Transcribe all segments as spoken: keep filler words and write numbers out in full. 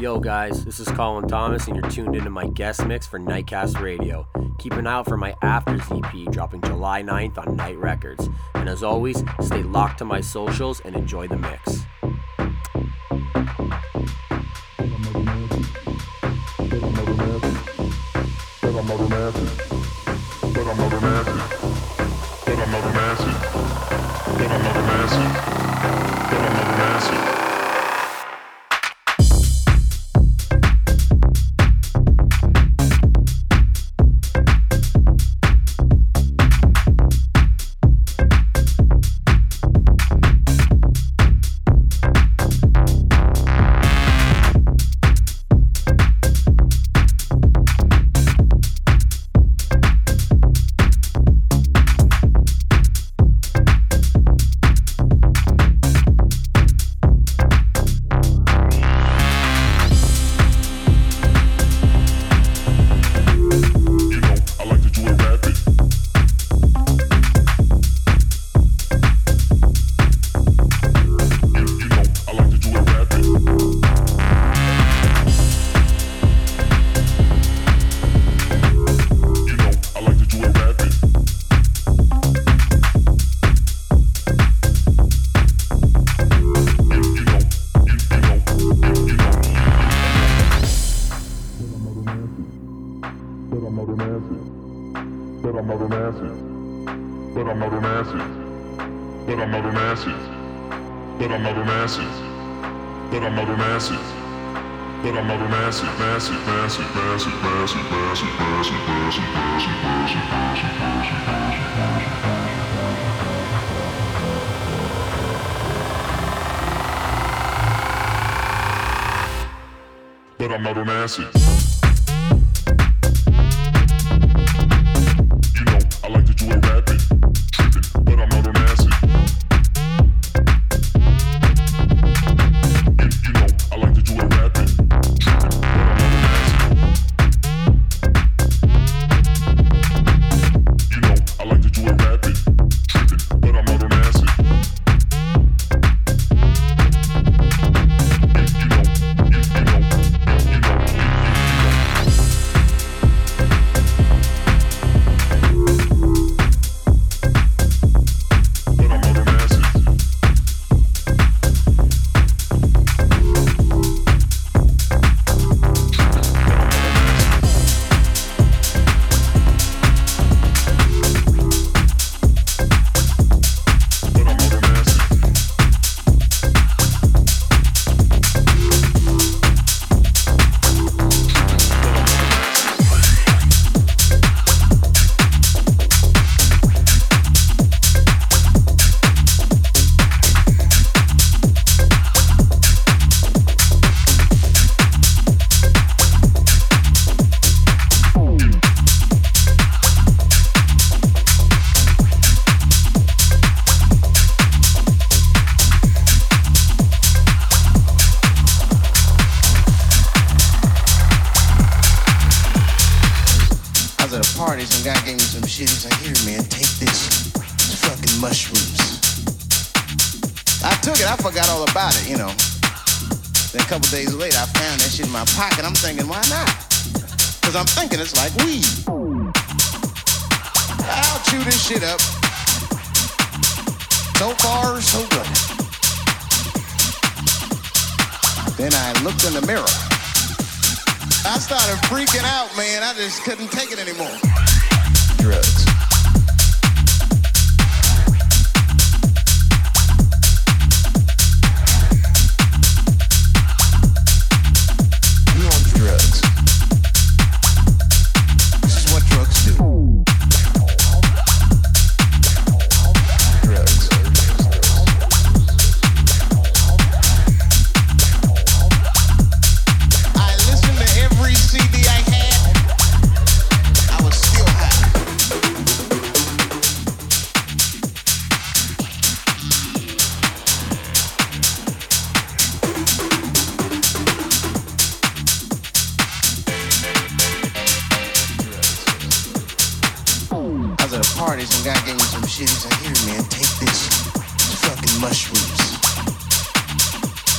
Yo guys, this is Colin Thomas and you're tuned into my guest mix for Nightcast Radio. Keep an eye out for my Afters E P dropping July ninth on Night Records. And as always, stay locked to my socials and enjoy the mix.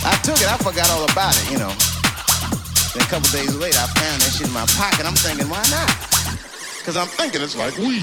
I took it, I forgot all about it, you know. Then a couple days later, I found that shit in my pocket. I'm thinking, why not? Because I'm thinking it's like weed.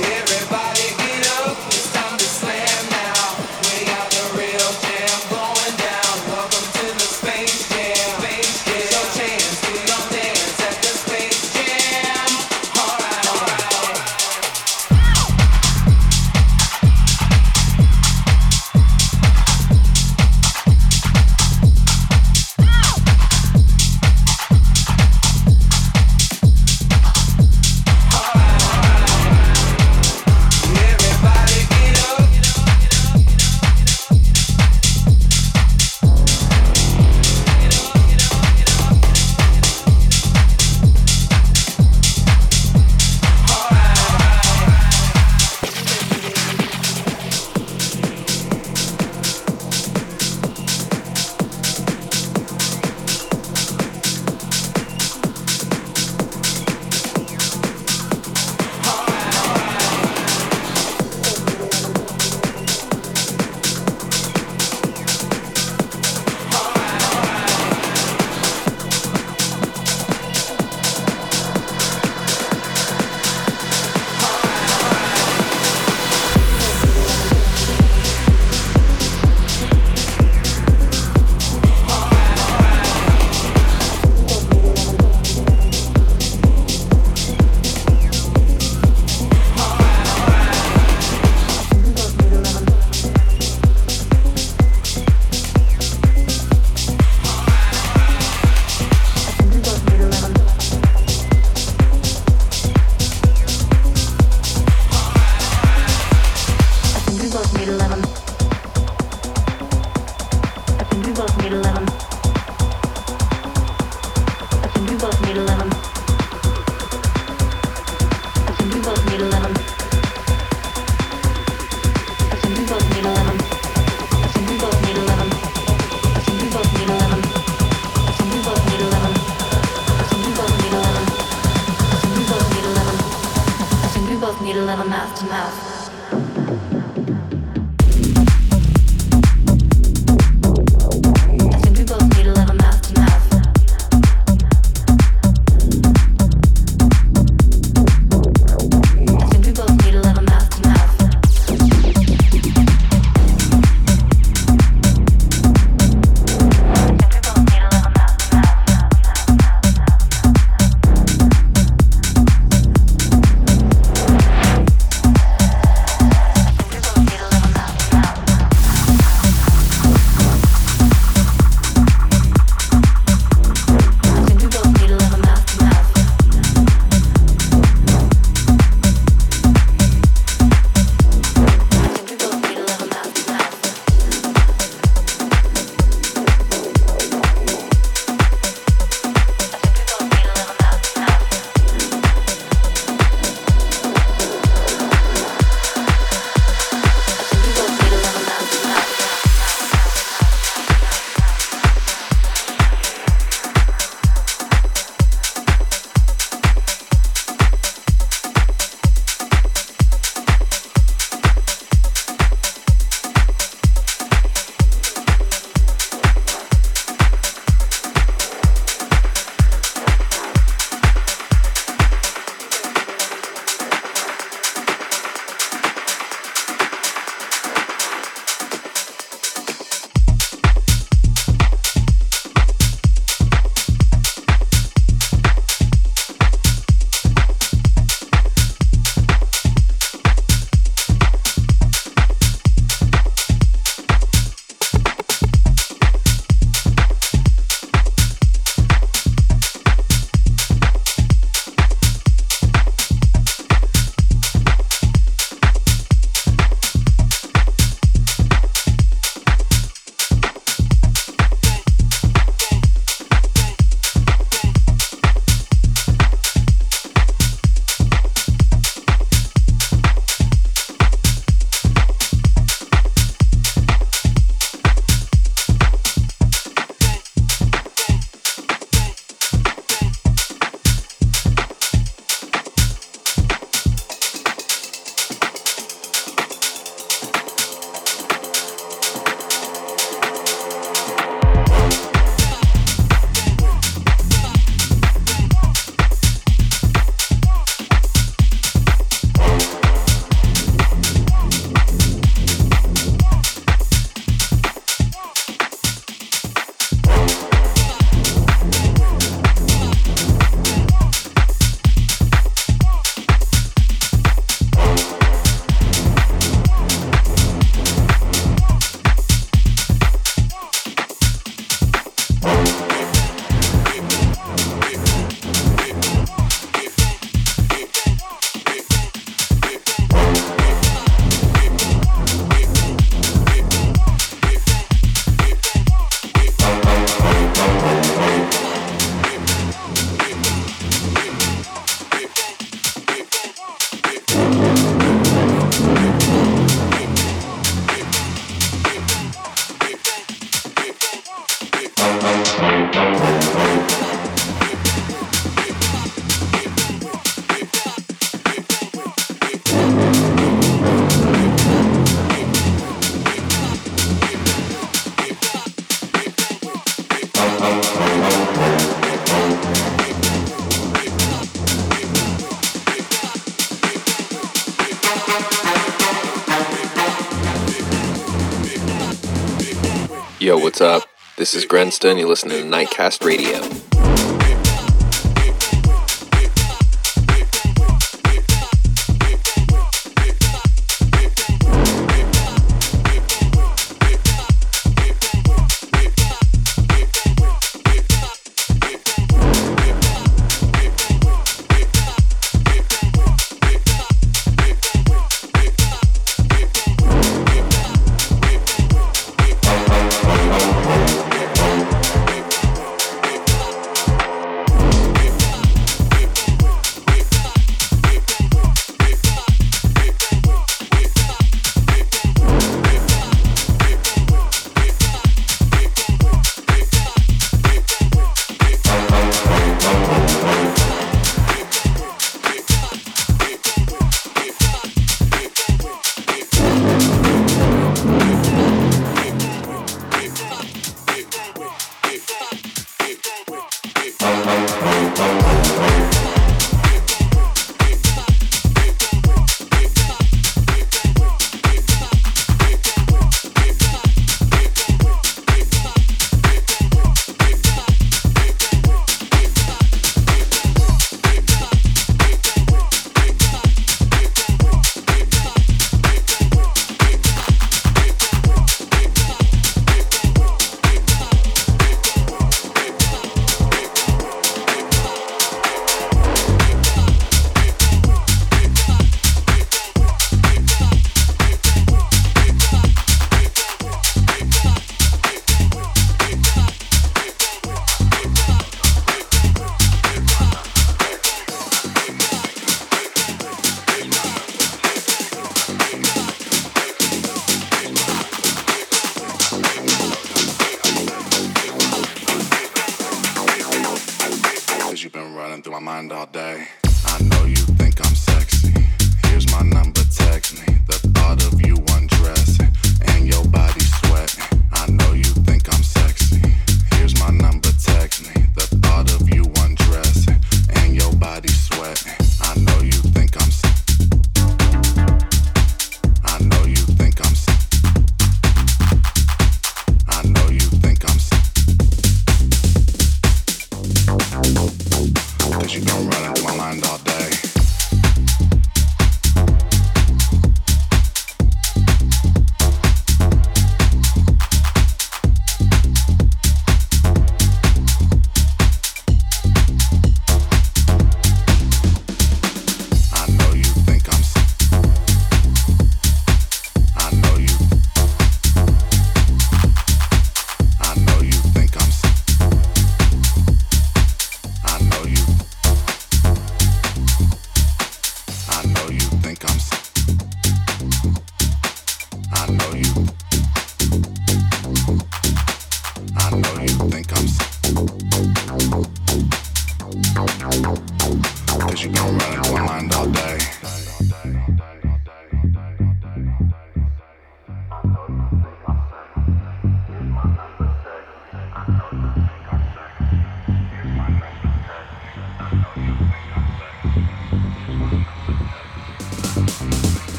Yeah. eleven. I think we both need eleven. I think we both need eleven. I think we both need eleven. I think we both need eleven. I think we both need eleven. I think we both need eleven. I think we both need eleven. I think we both need eleven. I think we both need eleven. I think we both need eleven mouth to mouth. Yo, what's up? This is Grenstone. You're listening to Nightcast Radio.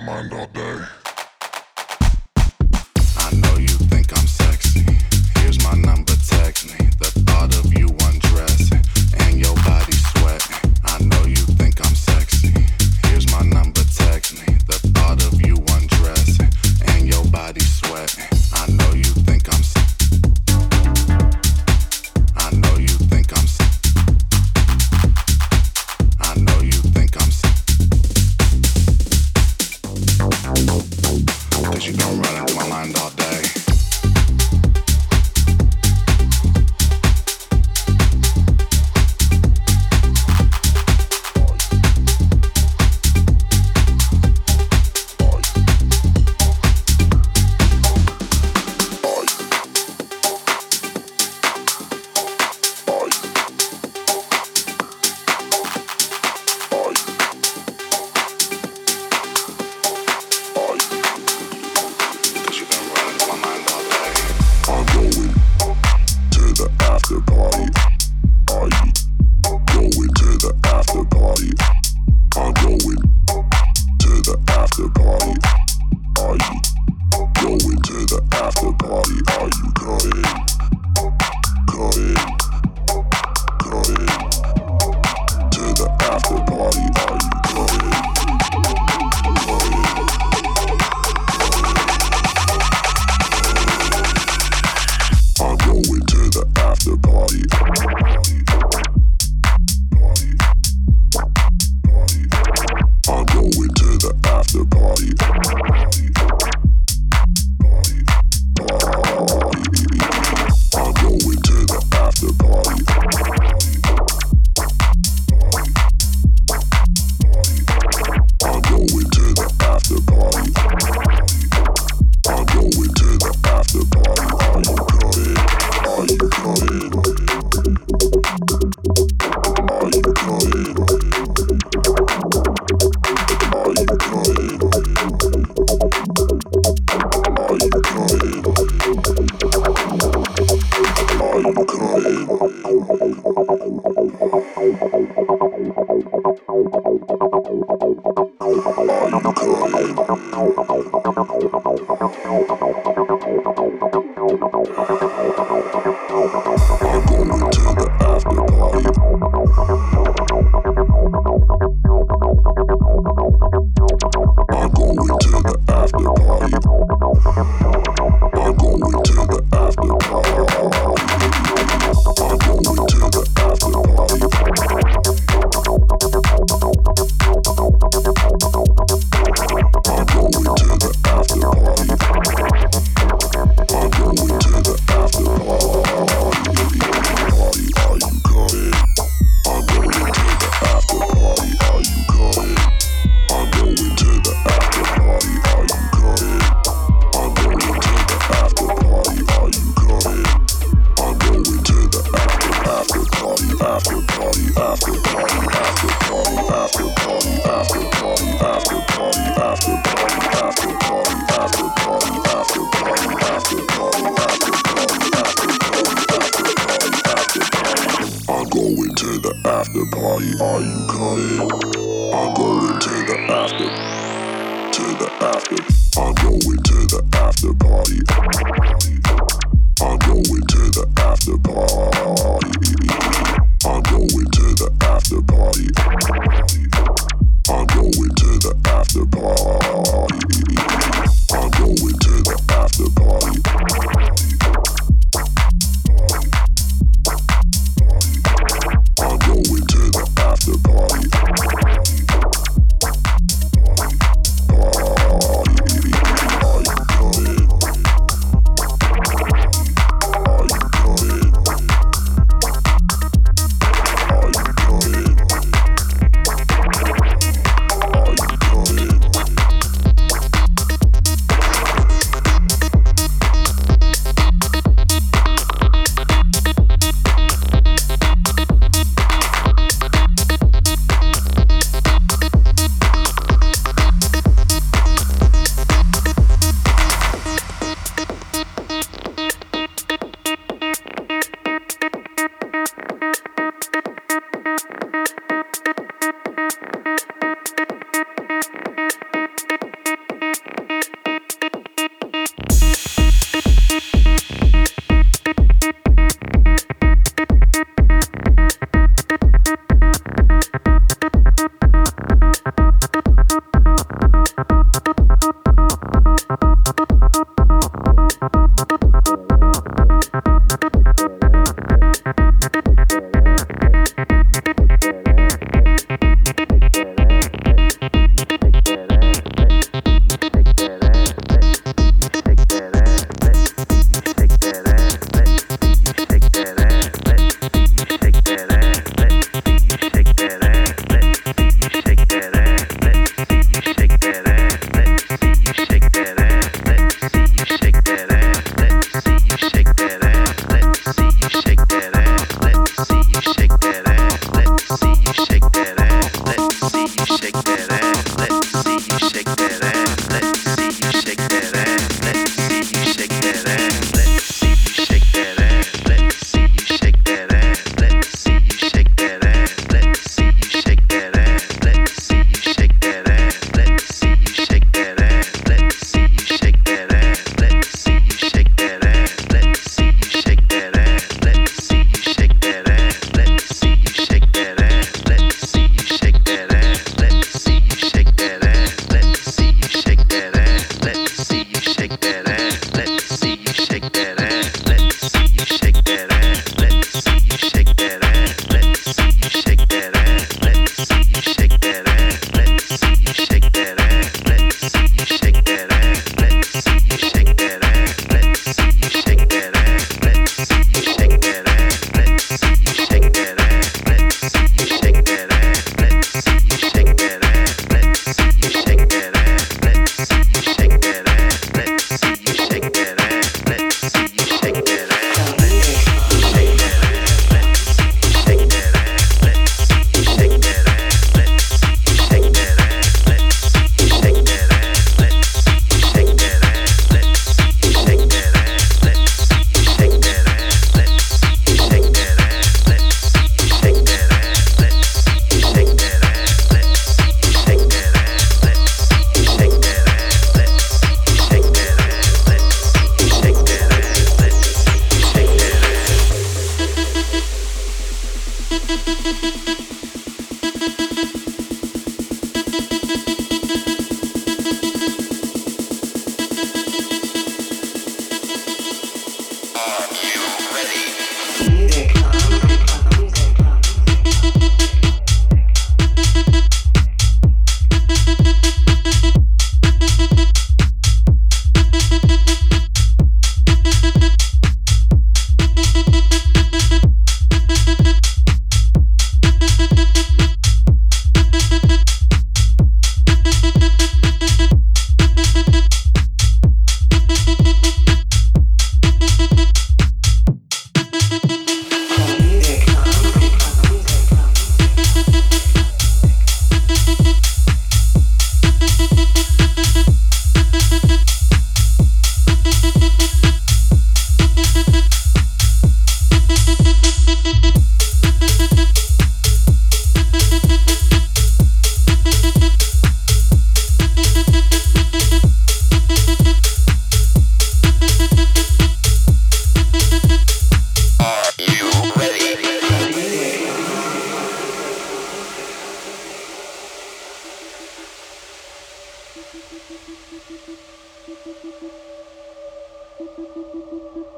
my mind all day. I know you think I'm sexy. Here's my number, text me. The thought of you undressing and your body sweating. I know you think I'm sexy. Here's my number, text me. The thought of you undressing and your body sweating. I know you think I'm sexy. You don't run into my mind all day.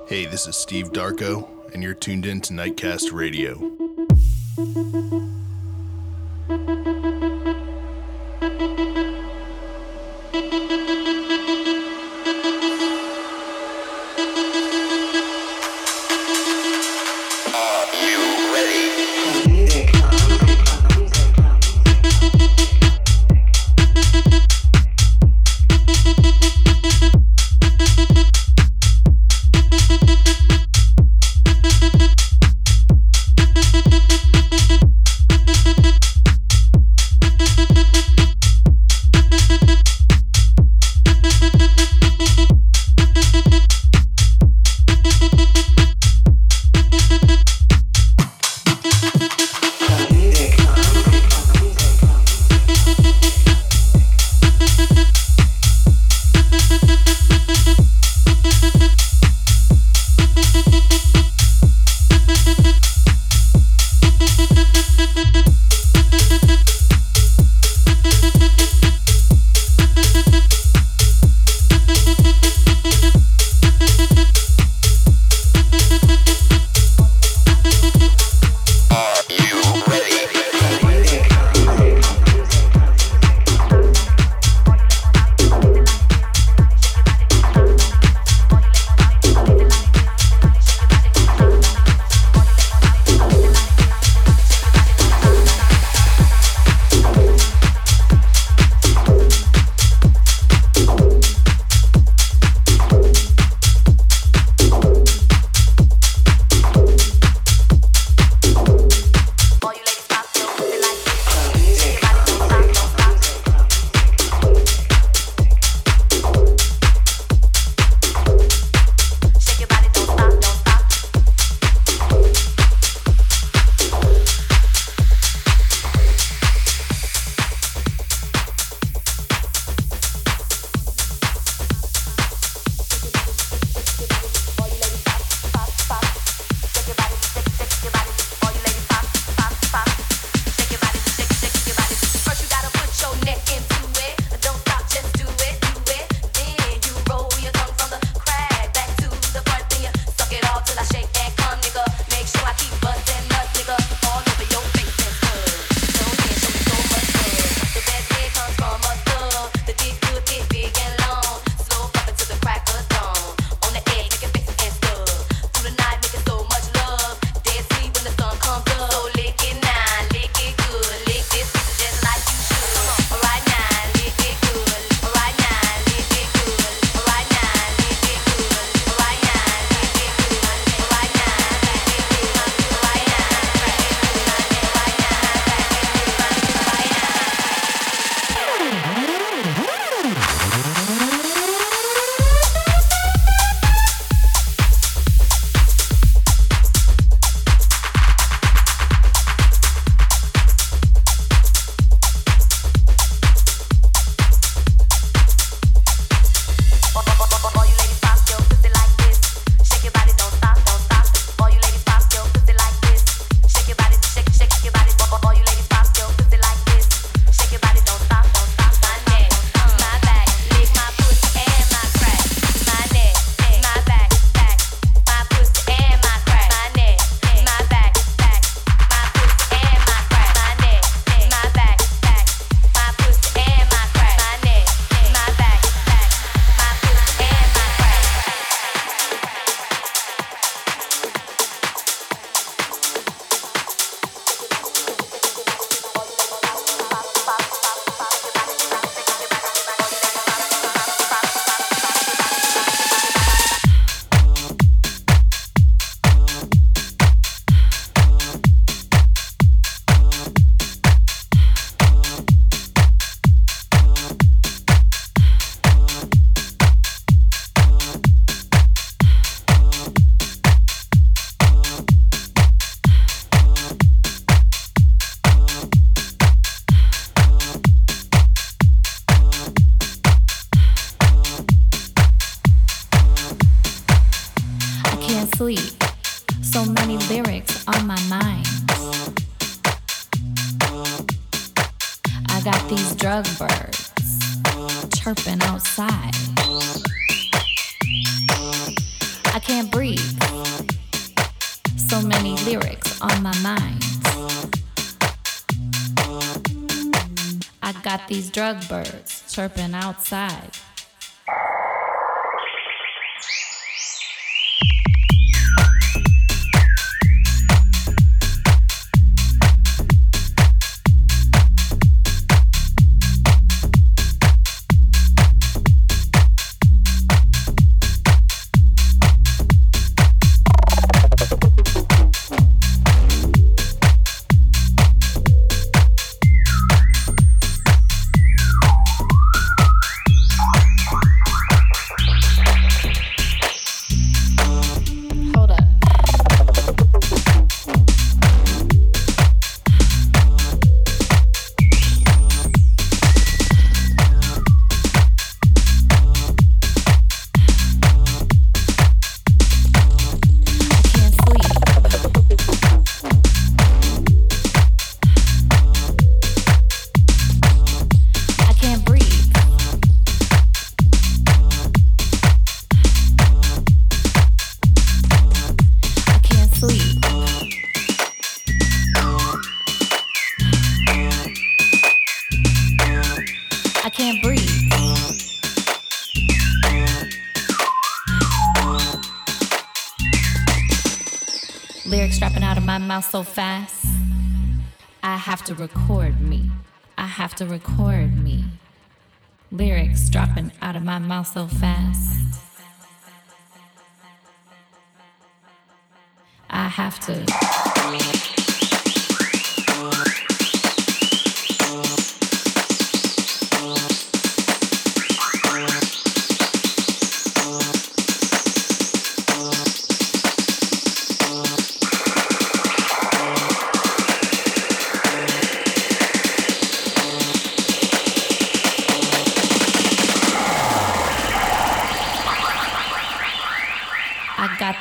Hey, this is Steve Darko, and you're tuned in to Nightcast Radio. sleep. So many lyrics on my mind. I got these drug birds chirping outside. I can't breathe. So many lyrics on my mind. I got these drug birds chirping outside. So fast, I have to record me. I have to record me. Lyrics dropping out of my mouth so fast. I have to.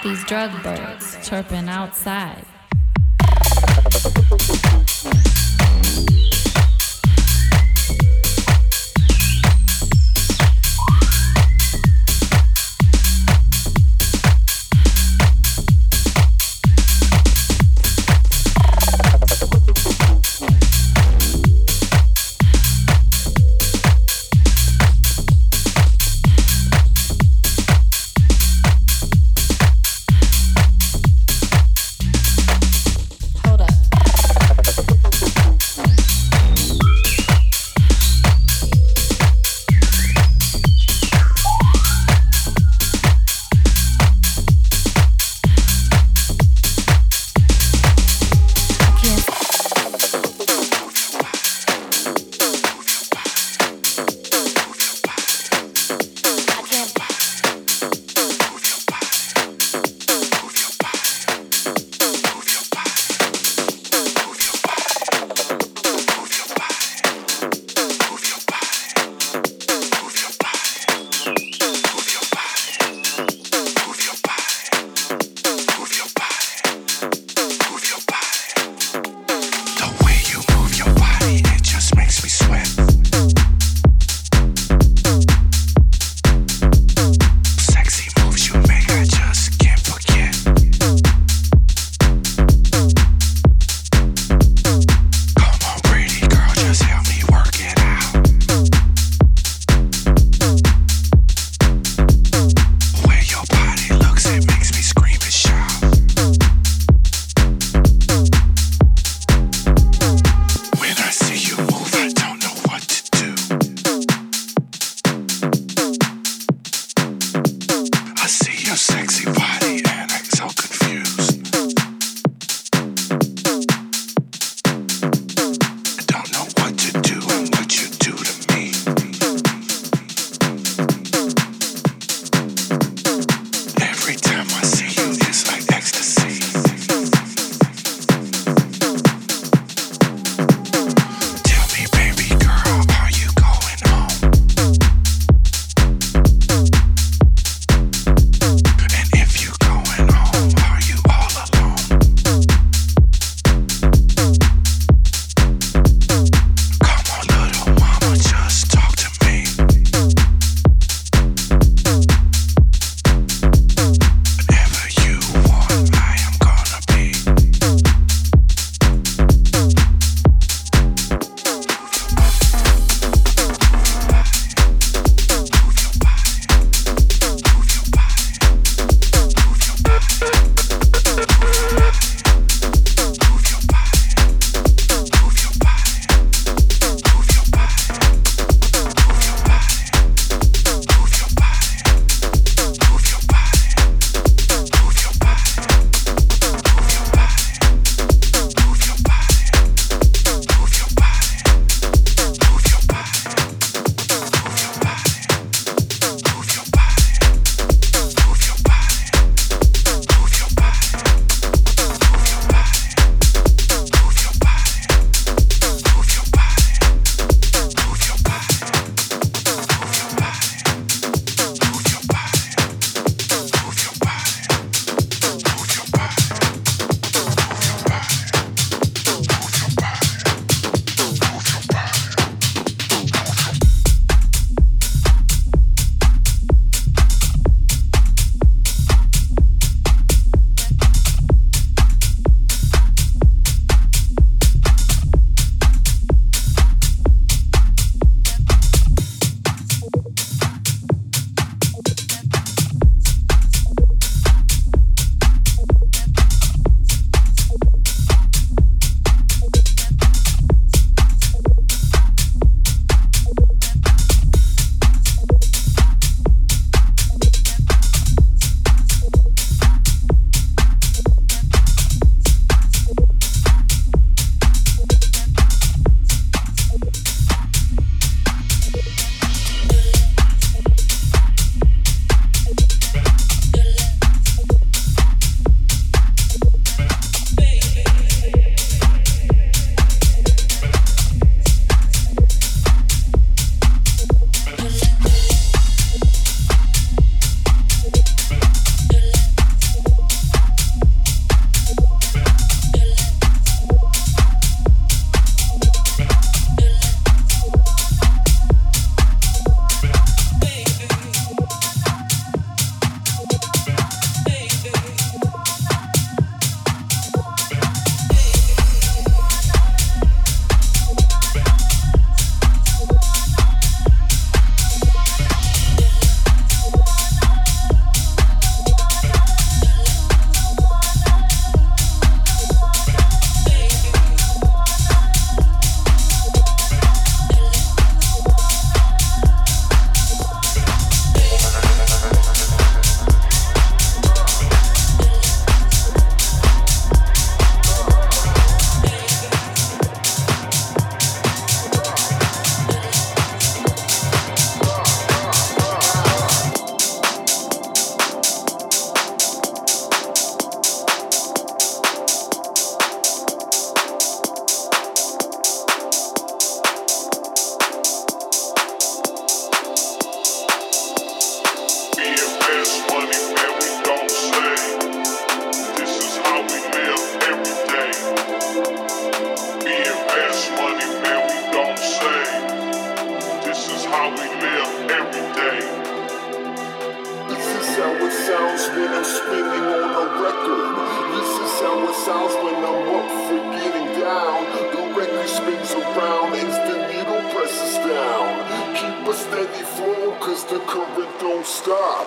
These drug birds chirping outside. feeling on a record. This is how it sounds when I'm up for getting down. The record spins around as the needle presses down. Keep a steady flow cause the current don't stop.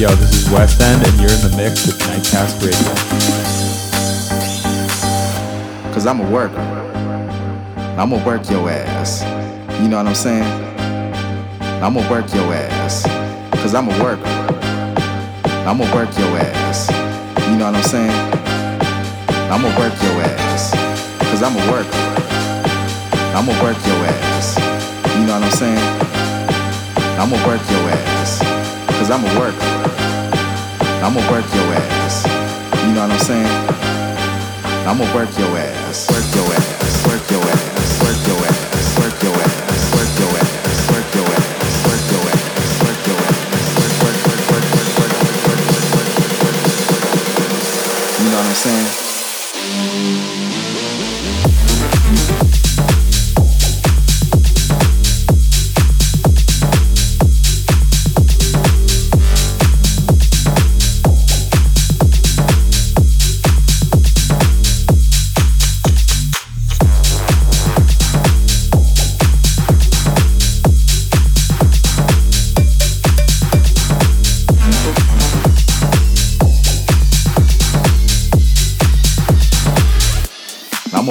Yo, this is West End, and you're in the mix with Nightcast Radio. Cause I'm a worker. I'ma work your ass. You know what I'm saying? I'ma work your ass. Cause I'm a worker. I'ma work your ass. You know what I'm saying? I'ma work your ass. Cause I'm a worker. I'ma work your ass. You know what I'm saying? I'ma work your ass. Cause I'm a worker. I'ma work your ass. You know what I'm saying? I'ma work your ass. Work your ass. Work your ass. Work your ass. Work your ass. Work your ass. Work your ass. Work your ass. Work your ass. Work work work work work work work. You know what I'm saying?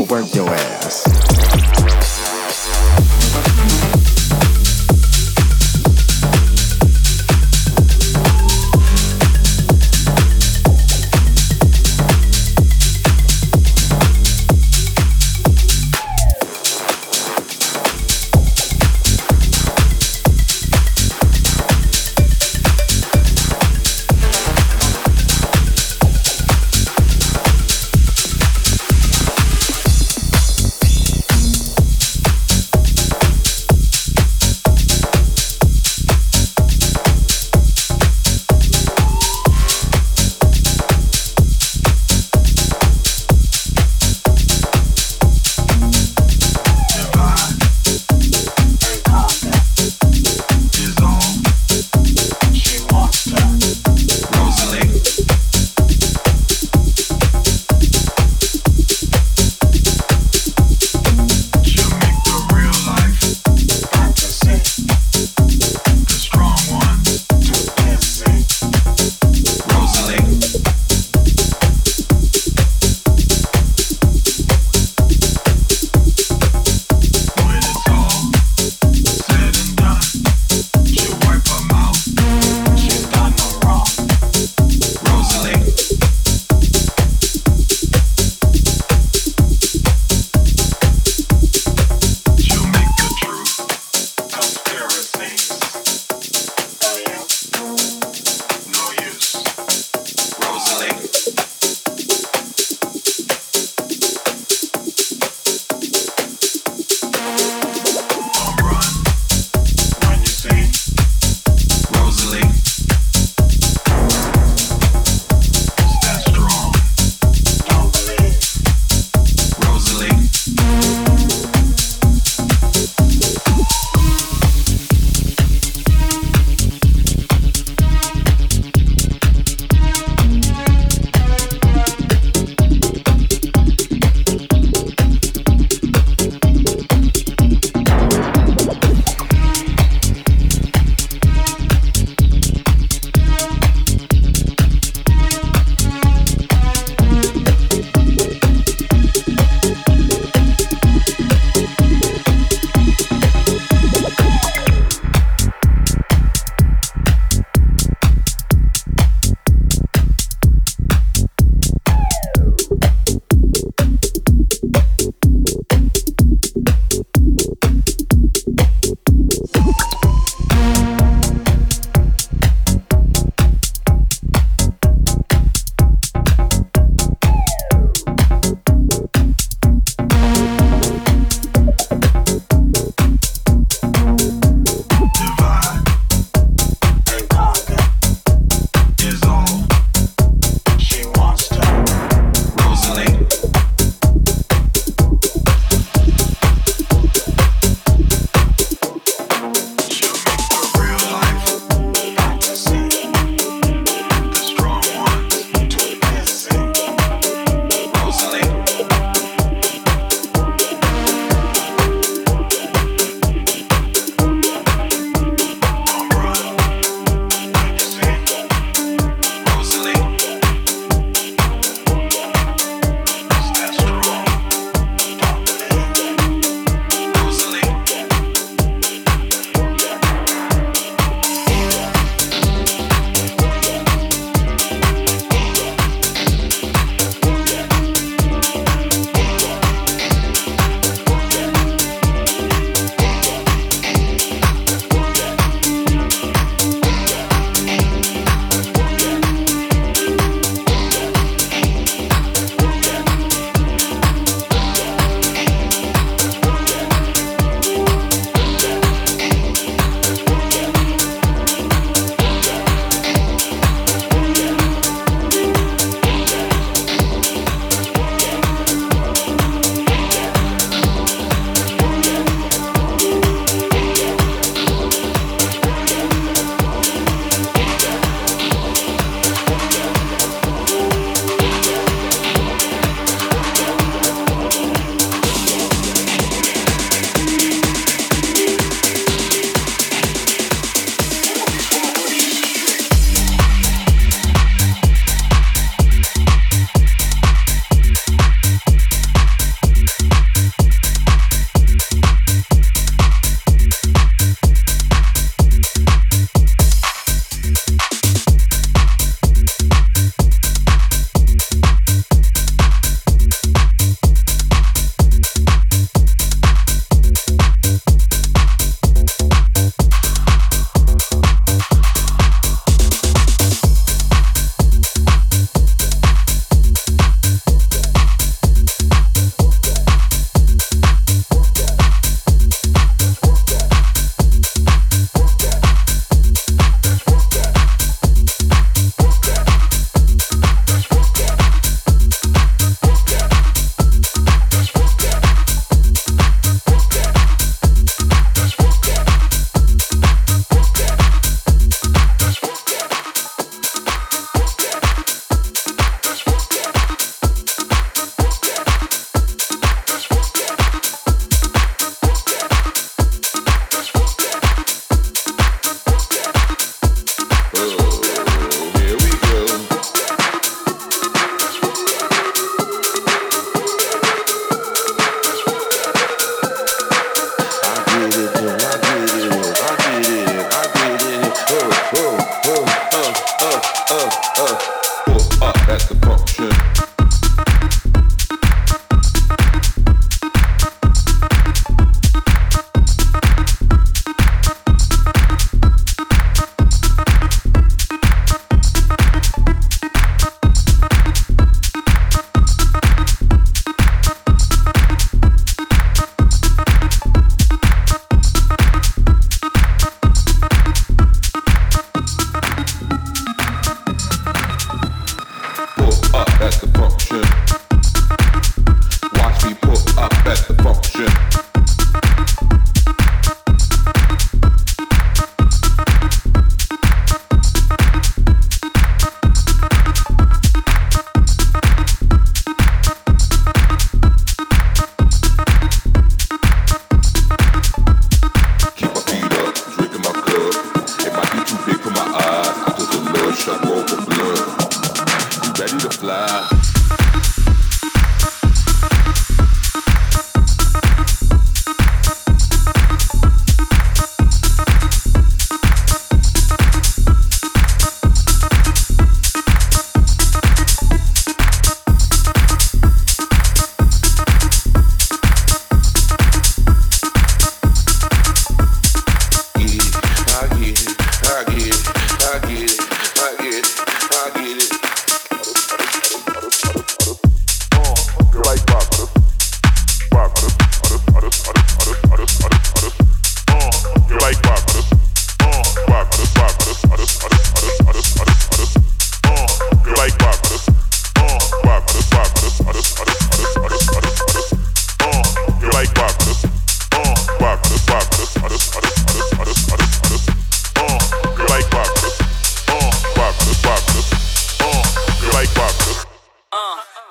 work your ass.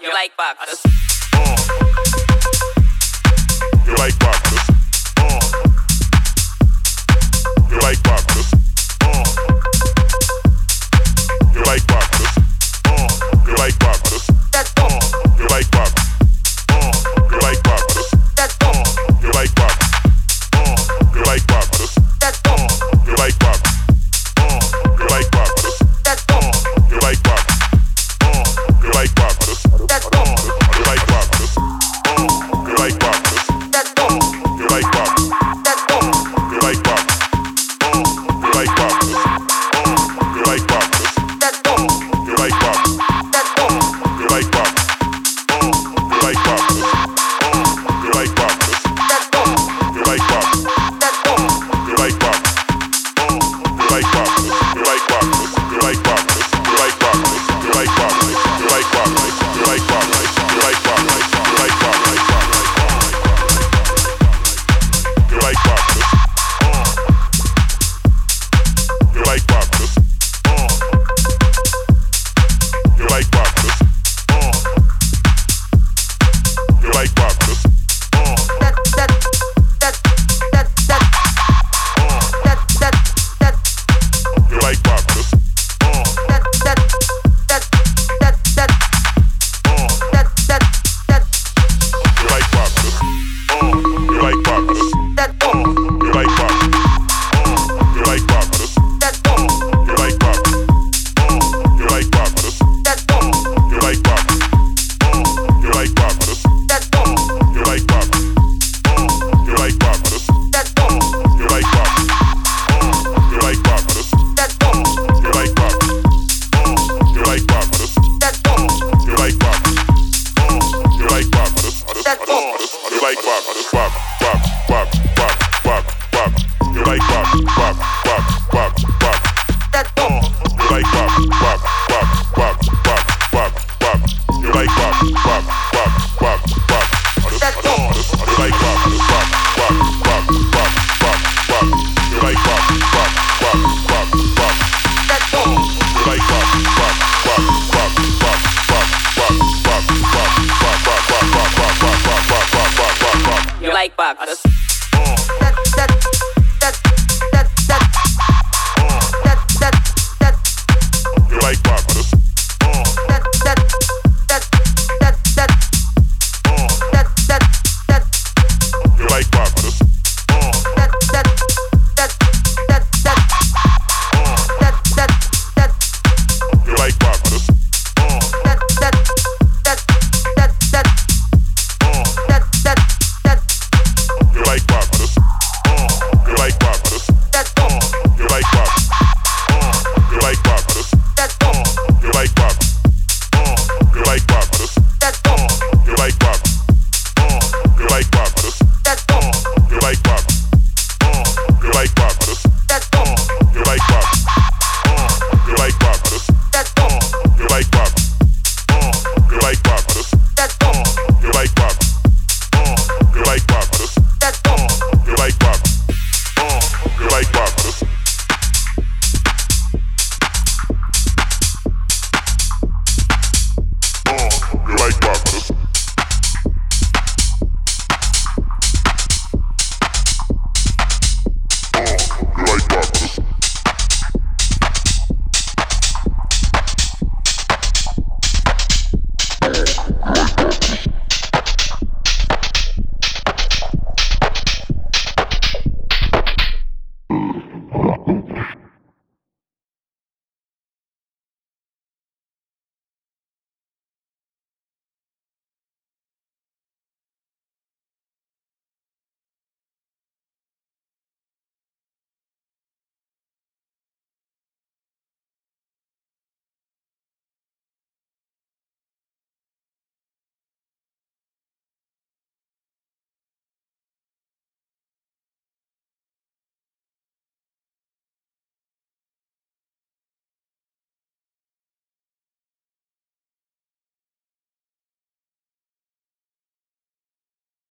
You like boxes. You like boxes.